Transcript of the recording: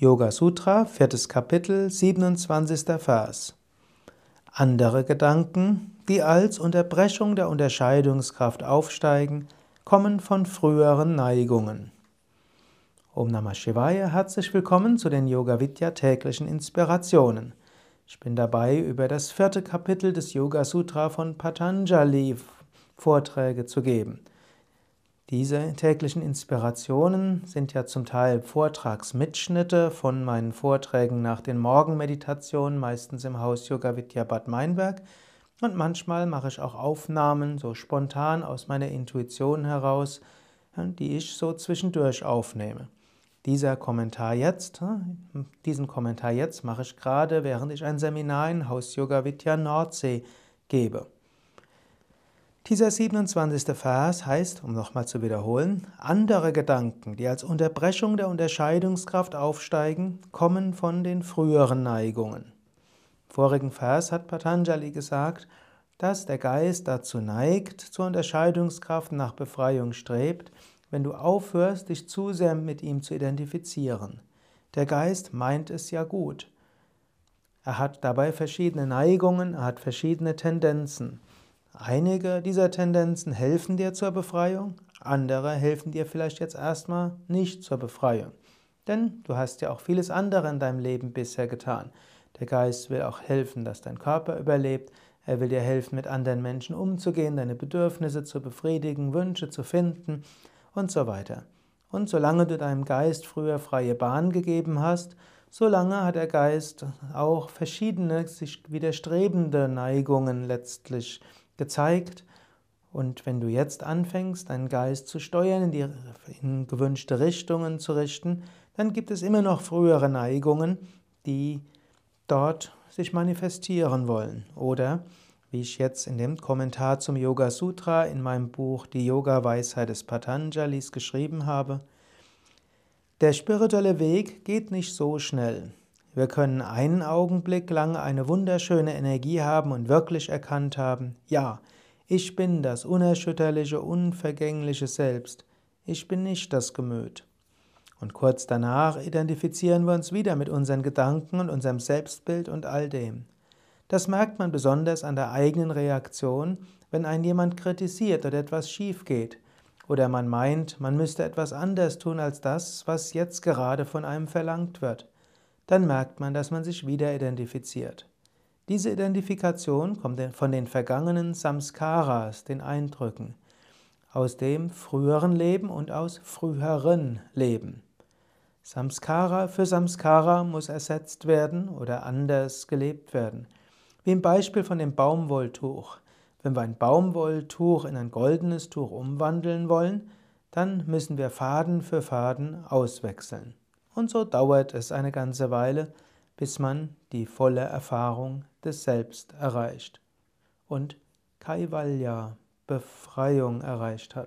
Yoga Sutra, 4. Kapitel, 27. Vers. Andere Gedanken, die als Unterbrechung der Unterscheidungskraft aufsteigen, kommen von früheren Neigungen. Om Namah Shivaya, herzlich willkommen zu den Yoga Vidya täglichen Inspirationen. Ich bin dabei, über das 4. Kapitel des Yoga Sutra von Patanjali Vorträge zu geben. Diese täglichen Inspirationen sind ja zum Teil Vortragsmitschnitte von meinen Vorträgen nach den Morgenmeditationen, meistens im Haus Yoga Vidya Bad Meinberg. Und manchmal mache ich auch Aufnahmen, so spontan aus meiner Intuition heraus, die ich so zwischendurch aufnehme. Diesen Kommentar jetzt mache ich gerade, während ich ein Seminar in Haus Yoga Vidya Nordsee gebe. Dieser 27. Vers heißt, um nochmal zu wiederholen, andere Gedanken, die als Unterbrechung der Unterscheidungskraft aufsteigen, kommen von den früheren Neigungen. Im vorigen Vers hat Patanjali gesagt, dass der Geist dazu neigt, zur Unterscheidungskraft nach Befreiung strebt, wenn du aufhörst, dich zu sehr mit ihm zu identifizieren. Der Geist meint es ja gut. Er hat dabei verschiedene Neigungen, er hat verschiedene Tendenzen. Einige dieser Tendenzen helfen dir zur Befreiung, andere helfen dir vielleicht jetzt erstmal nicht zur Befreiung. Denn du hast ja auch vieles andere in deinem Leben bisher getan. Der Geist will auch helfen, dass dein Körper überlebt. Er will dir helfen, mit anderen Menschen umzugehen, deine Bedürfnisse zu befriedigen, Wünsche zu finden und so weiter. Und solange du deinem Geist früher freie Bahn gegeben hast, solange hat der Geist auch verschiedene, sich widerstrebende Neigungen letztlich gezeigt. Und wenn du jetzt anfängst, deinen Geist zu steuern, in gewünschte Richtungen zu richten, dann gibt es immer noch frühere Neigungen, die dort sich manifestieren wollen. Oder, wie ich jetzt in dem Kommentar zum Yoga Sutra in meinem Buch Die Yoga-Weisheit des Patanjalis geschrieben habe, der spirituelle Weg geht nicht so schnell. Wir können einen Augenblick lang eine wunderschöne Energie haben und wirklich erkannt haben, ja, ich bin das unerschütterliche, unvergängliche Selbst. Ich bin nicht das Gemüt. Und kurz danach identifizieren wir uns wieder mit unseren Gedanken und unserem Selbstbild und all dem. Das merkt man besonders an der eigenen Reaktion, wenn einen jemand kritisiert oder etwas schief geht. Oder man meint, man müsste etwas anders tun als das, was jetzt gerade von einem verlangt wird. Dann merkt man, dass man sich wieder identifiziert. Diese Identifikation kommt von den vergangenen Samskaras, den Eindrücken, aus dem früheren Leben und aus früheren Leben. Samskara für Samskara muss ersetzt werden oder anders gelebt werden. Wie im Beispiel von dem Baumwolltuch. Wenn wir ein Baumwolltuch in ein goldenes Tuch umwandeln wollen, dann müssen wir Faden für Faden auswechseln. Und so dauert es eine ganze Weile, bis man die volle Erfahrung des Selbst erreicht und Kaivalya, Befreiung, erreicht hat.